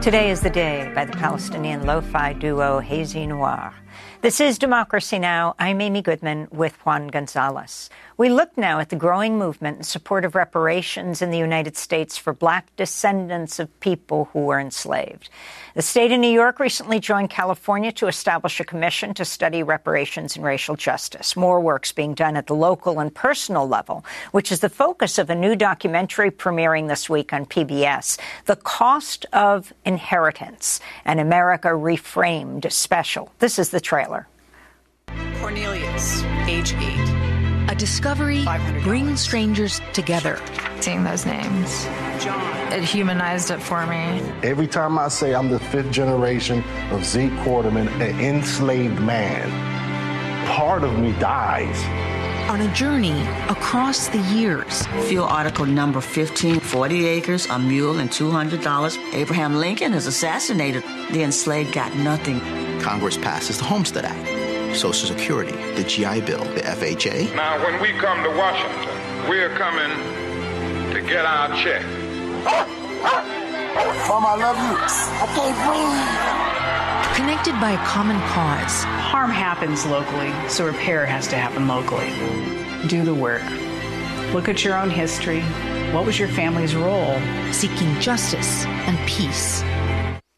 Today is the day by the Palestinian lo-fi duo Hazy Noir. This is Democracy Now! I'm Amy Goodman with Juan Gonzalez. We look now at the growing movement in support of reparations in the United States for black descendants of people who were enslaved. The state of New York recently joined California to establish a commission to study reparations and racial justice. More work's being done at the local and personal level, which is the focus of a new documentary premiering this week on PBS, The Cost of Inheritance, an America Reframed special. This is the trailer. Cornelius, age 8. A discovery brings strangers together. Seeing those names, it humanized it for me. Every time I say I'm the fifth generation of Zeke Quarterman, an enslaved man, part of me dies. On a journey across the years. Field article number 15, 40 acres, a mule, and $200. Abraham Lincoln is assassinated. The enslaved got nothing. Congress passes the Homestead Act. Social Security, the GI Bill, the FHA. Now, when we come to Washington, we're coming to get our check. Mom, I love you. I can't breathe. Connected by a common cause. Harm happens locally, so repair has to happen locally. Do the work. Look at your own history. What was your family's role? Seeking justice and peace.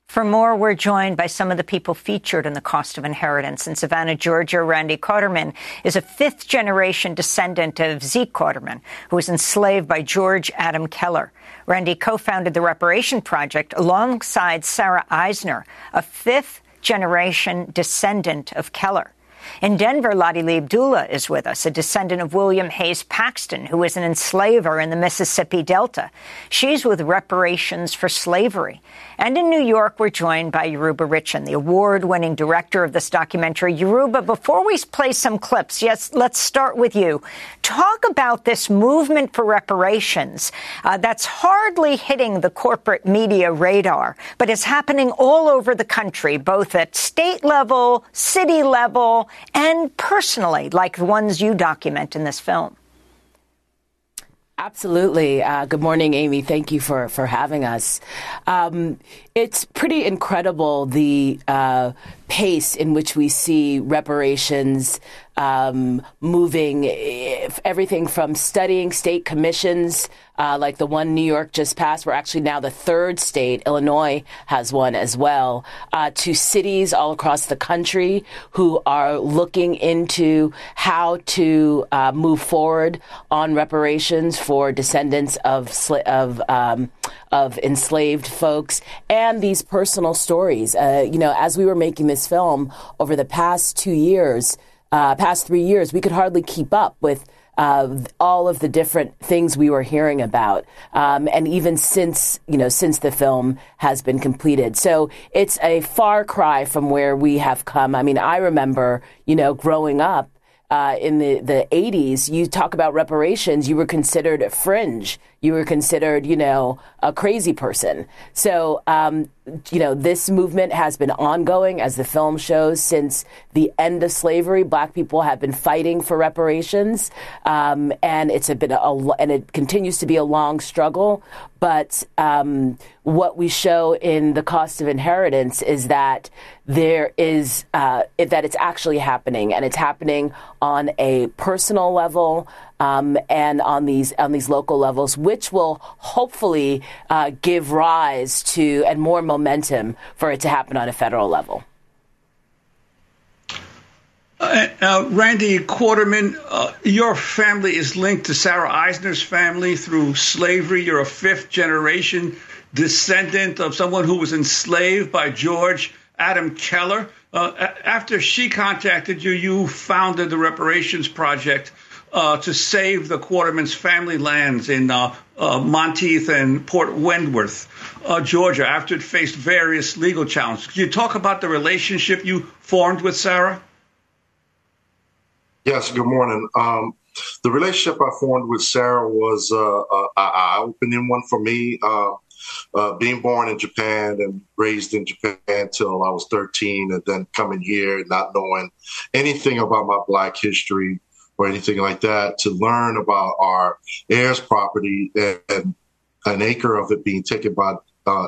For more, we're joined by some of the people featured in The Cost of Inheritance. In Savannah, Georgia, Randy Cotterman is a fifth-generation descendant of Zeke Quarterman, who was enslaved by George Adam Keller. Randy co-founded the Reparation Project alongside Sarah Eisner, a fifth-generation descendant of Keller. In Denver, Lottie Lee Abdullah is with us, a descendant of William Hayes Paxton, who was an enslaver in the Mississippi Delta. She's with Reparations for Slavery. And in New York, we're joined by Yoruba Richin, the award-winning director of this documentary. Yoruba, before we play some clips, yes, let's start with you. Talk about this movement for reparations that's hardly hitting the corporate media radar, but is happening all over the country, both at state level, city level, and personally, like the ones you document in this film. Absolutely. Good morning, Amy. Thank you for having us. It's pretty incredible, the pace in which we see reparations moving, everything from studying state commissions, like the one New York just passed. We're actually now the third state. Illinois has one as well, to cities all across the country who are looking into how to move forward on reparations for descendants of enslaved folks, and these personal stories. You know, as we were making this film over the past 2 years, past 3 years, we could hardly keep up with all of the different things we were hearing about, and even since, you know, since the film has been completed. So it's a far cry from where we have come. I mean, I remember, you know, growing up in the 80s, you talk about reparations, you were considered a fringe. You were considered, you know, a crazy person. So, you know, this movement has been ongoing, as the film shows, since the end of slavery. Black people have been fighting for reparations, and it's been and it continues to be a long struggle. But what we show in The Cost of Inheritance is that there is that it's actually happening, and it's happening on a personal level. And on these local levels, which will hopefully give rise to and more momentum for it to happen on a federal level. Randy Quarterman, your family is linked to Sarah Eisner's family through slavery. You're a fifth generation descendant of someone who was enslaved by George Adam Keller. After she contacted you, you founded the Reparations Project to save the Quarterman's family lands in Monteith and Port Wentworth, Georgia, after it faced various legal challenges. Can you talk about the relationship you formed with Sarah? Yes, good morning. The relationship I formed with Sarah was an eye-opening one for me. Being born in Japan and raised in Japan till I was 13, and then coming here not knowing anything about my Black history or anything like that, to learn about our heirs' property and an acre of it being taken by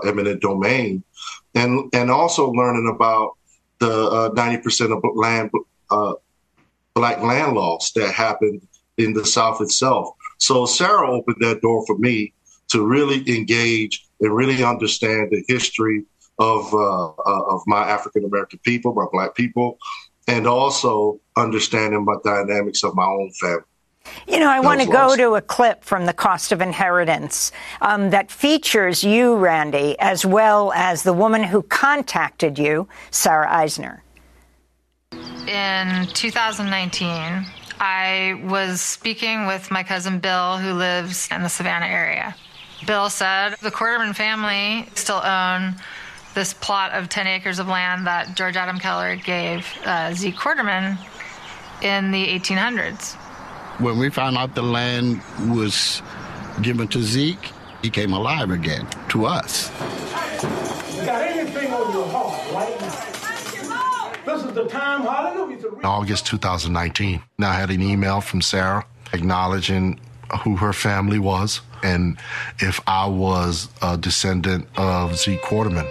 eminent domain, and also learning about the 90% of land black land loss that happened in the South itself. So Sarah opened that door for me to really engage and really understand the history of my African American people, my black people, and also understanding my dynamics of my own family. You know, I want to go to a clip from The Cost of Inheritance that features you, Randy, as well as the woman who contacted you, Sarah Eisner. In 2019, I was speaking with my cousin Bill, who lives in the Savannah area. Bill said the Quarterman family still own this plot of 10 acres of land that George Adam Keller gave Zeke Quarterman in the 1800s. When we found out the land was given to Zeke, he came alive again to us. Hey, you got anything on your heart right now? This is the time, hallelujah. In August 2019, I had an email from Sarah acknowledging who her family was and if I was a descendant of Zeke Quarterman,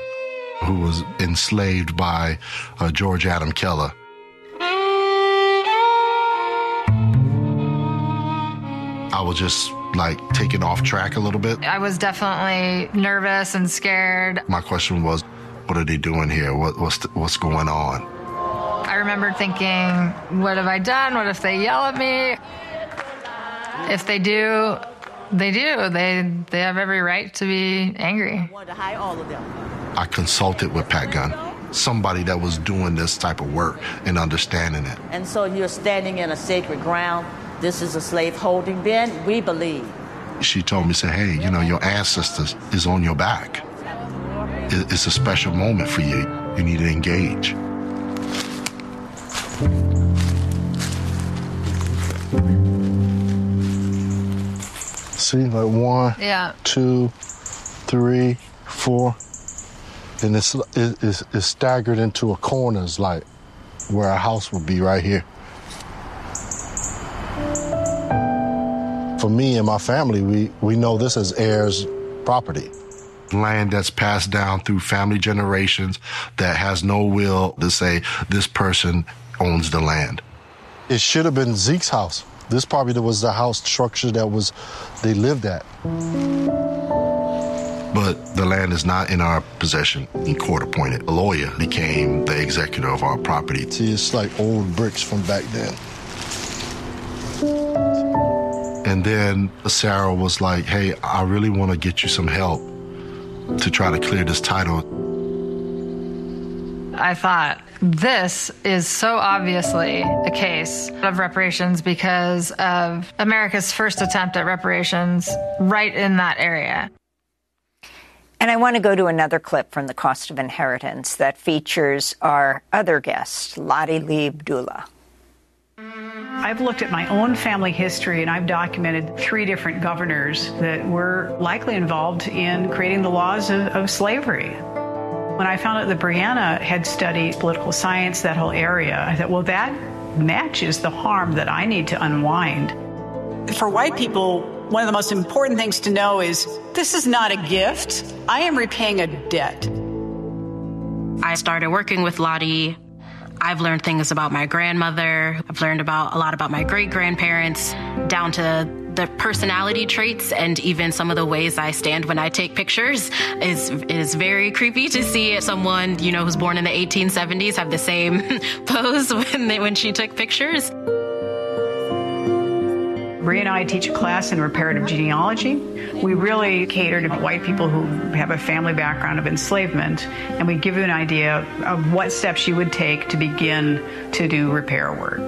who was enslaved by George Adam Keller. I was just like taken off track a little bit. I was definitely nervous and scared. My question was, what are they doing here? What's going on? I remember thinking, what have I done? What if they yell at me? If they do, they do. They have every right to be angry. I wanted to hide all of them. I consulted with Pat Gunn, somebody that was doing this type of work and understanding it. And so you're standing in a sacred ground. This is a slaveholding bin, we believe. She told me, said, hey, you know, your ancestors is on your back. It's a special moment for you. You need to engage. See, like one, two, three, four. And it's staggered into a corners, like where a house would be right here. For me and my family, we know this as heirs' property. Land that's passed down through family generations that has no will to say this person owns the land. It should have been Zeke's house. This probably was the house structure that was they lived at. But the land is not in our possession. He court-appointed a lawyer became the executor of our property. See, it's like old bricks from back then. And then Sarah was like, hey, I really want to get you some help to try to clear this title. I thought, this is so obviously a case of reparations because of America's first attempt at reparations right in that area. And I want to go to another clip from The Cost of Inheritance that features our other guest, Lottie Lee Abdullah. I've looked at my own family history, and I've documented 3 different governors that were likely involved in creating the laws of slavery. When I found out that Brianna had studied political science, that whole area, I thought, well, that matches the harm that I need to unwind. For white people, one of the most important things to know is this is not a gift. I am repaying a debt. I started working with Lottie. I've learned things about my grandmother. I've learned about a lot about my great-grandparents, down to the personality traits, and even some of the ways I stand when I take pictures. It is very creepy to see someone, you know, who's born in the 1870s have the same pose when she took pictures. Bree and I teach a class in reparative genealogy. We really cater to white people who have a family background of enslavement, and we give you an idea of what steps you would take to begin to do repair work.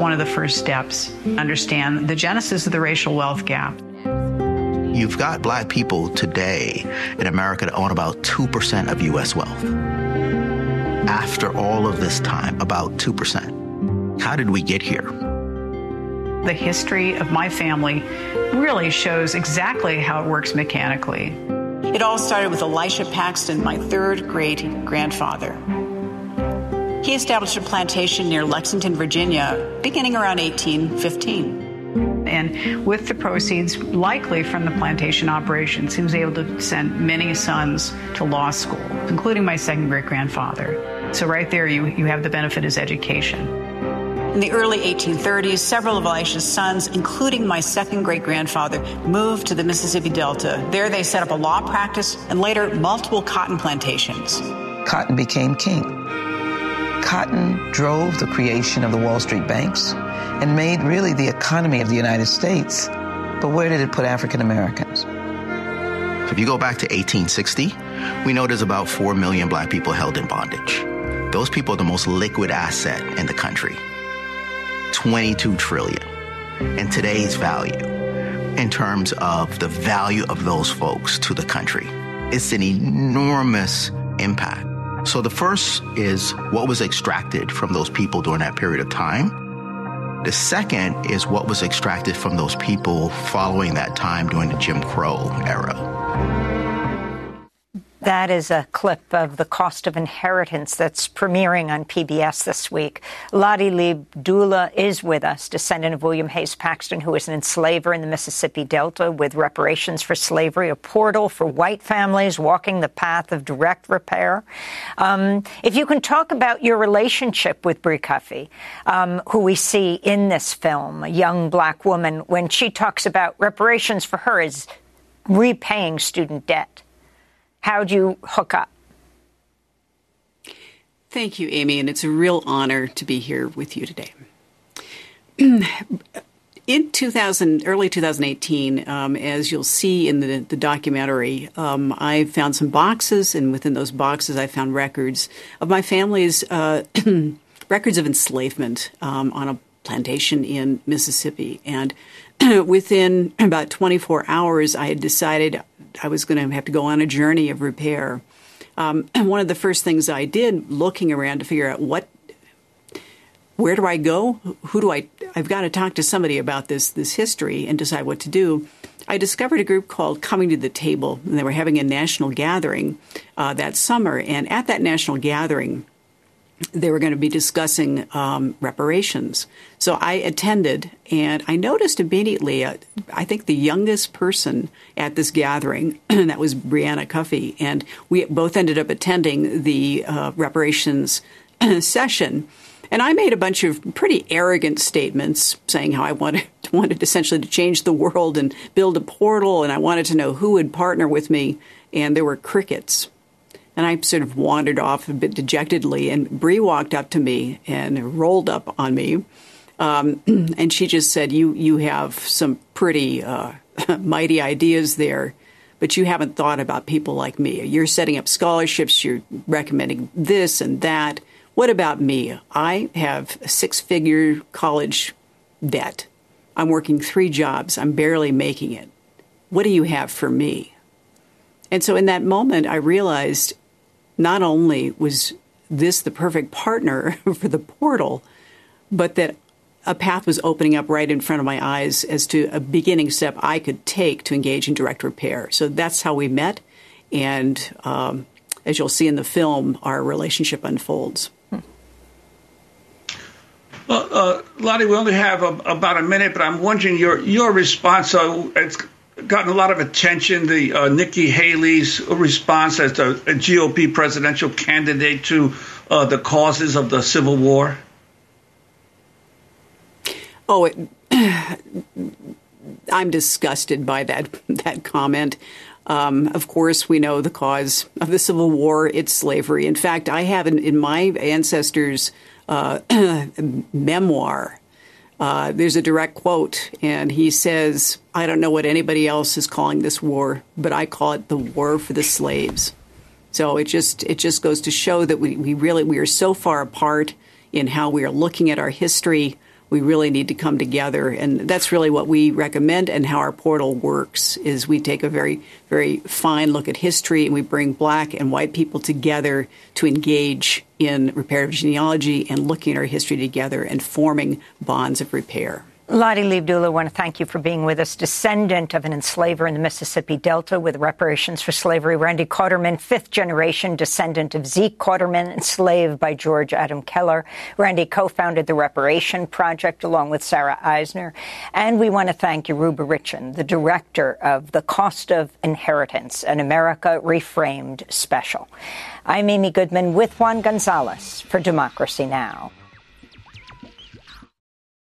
One of the first steps, understand the genesis of the racial wealth gap. You've got black people today in America that own about 2% of U.S. wealth. After all of this time, about 2%. How did we get here? The history of my family really shows exactly how it works mechanically. It all started with Elisha Paxton, my third great-grandfather. He established a plantation near Lexington, Virginia, beginning around 1815. and with the proceeds likely from the plantation operations, he was able to send many sons to law school, including my second great-grandfather. So right there, you have the benefit as education. In the early 1830s, several of Elisha's sons, including my second great-grandfather, moved to the Mississippi Delta. There they set up a law practice and later multiple cotton plantations. Cotton became king. Cotton drove the creation of the Wall Street banks and made really the economy of the United States. But where did it put African Americans? If you go back to 1860, we know there's about 4 million black people held in bondage. Those people are the most liquid asset in the country. $22 trillion in today's value, in terms of the value of those folks to the country. It's an enormous impact. So the first is what was extracted from those people during that period of time. The second is what was extracted from those people following that time during the Jim Crow era. That is a clip of The Cost of Inheritance that's premiering on PBS this week. Lottie Lee Abdullah is with us, descendant of William Hayes Paxton, who is an enslaver in the Mississippi Delta, with Reparations for Slavery, a portal for white families walking the path of direct repair. If you can talk about your relationship with Bree Cuffey, who we see in this film, a young black woman, when she talks about reparations for her is repaying student debt. How'd you hook up? Thank you, Amy, and it's a real honor to be here with you today. In early 2018, as you'll see in the documentary, I found some boxes, and within those boxes I found records of my family's records of enslavement on a plantation in Mississippi. And within about 24 hours, I had decided I was going to have to go on a journey of repair. And one of the first things I did, looking around to figure out where do I go? Who do I've got to talk to somebody about this history and decide what to do. I discovered a group called Coming to the Table, and they were having a national gathering that summer. And at that national gathering, they were going to be discussing reparations. So I attended, and I noticed immediately, I think the youngest person at this gathering, and that was Brianna Cuffey, and we both ended up attending the reparations session. And I made a bunch of pretty arrogant statements saying how I wanted essentially to change the world and build a portal, and I wanted to know who would partner with me, and there were crickets. And I sort of wandered off a bit dejectedly, and Bree walked up to me and rolled up on me, and she just said, you have some pretty mighty ideas there, but you haven't thought about people like me. You're setting up scholarships. You're recommending this and that. What about me? I have a six-figure college debt. I'm working 3 jobs. I'm barely making it. What do you have for me? And so in that moment, I realized not only was this the perfect partner for the portal, but that a path was opening up right in front of my eyes as to a beginning step I could take to engage in direct repair. So that's how we met. And as you'll see in the film, our relationship unfolds. Well, Lottie, we only have about a minute, but I'm wondering your response. It's gotten a lot of attention, the Nikki Haley's response as the GOP presidential candidate to the causes of the Civil War? Oh, I'm disgusted by that comment. Of course, we know the cause of the Civil War, it's slavery. In fact, I have in my ancestors' memoir, there's a direct quote, and he says, I don't know what anybody else is calling this war, but I call it the war for the slaves. So it just goes to show that we are so far apart in how we are looking at our history. We really need to come together, and that's really what we recommend and how our portal works is we take a very, very fine look at history, and we bring black and white people together to engage in reparative genealogy and looking at our history together and forming bonds of repair. Lottie Lee Abdullah, I want to thank you for being with us. Descendant of an enslaver in the Mississippi Delta with Reparations for Slavery, Randy Cotterman, fifth generation descendant of Zeke Quarterman, enslaved by George Adam Keller. Randy co-founded the Reparation Project along with Sarah Eisner. And we want to thank Yoruba Richin, the director of The Cost of Inheritance, an America Reframed special. I'm Amy Goodman with Juan Gonzalez for Democracy Now!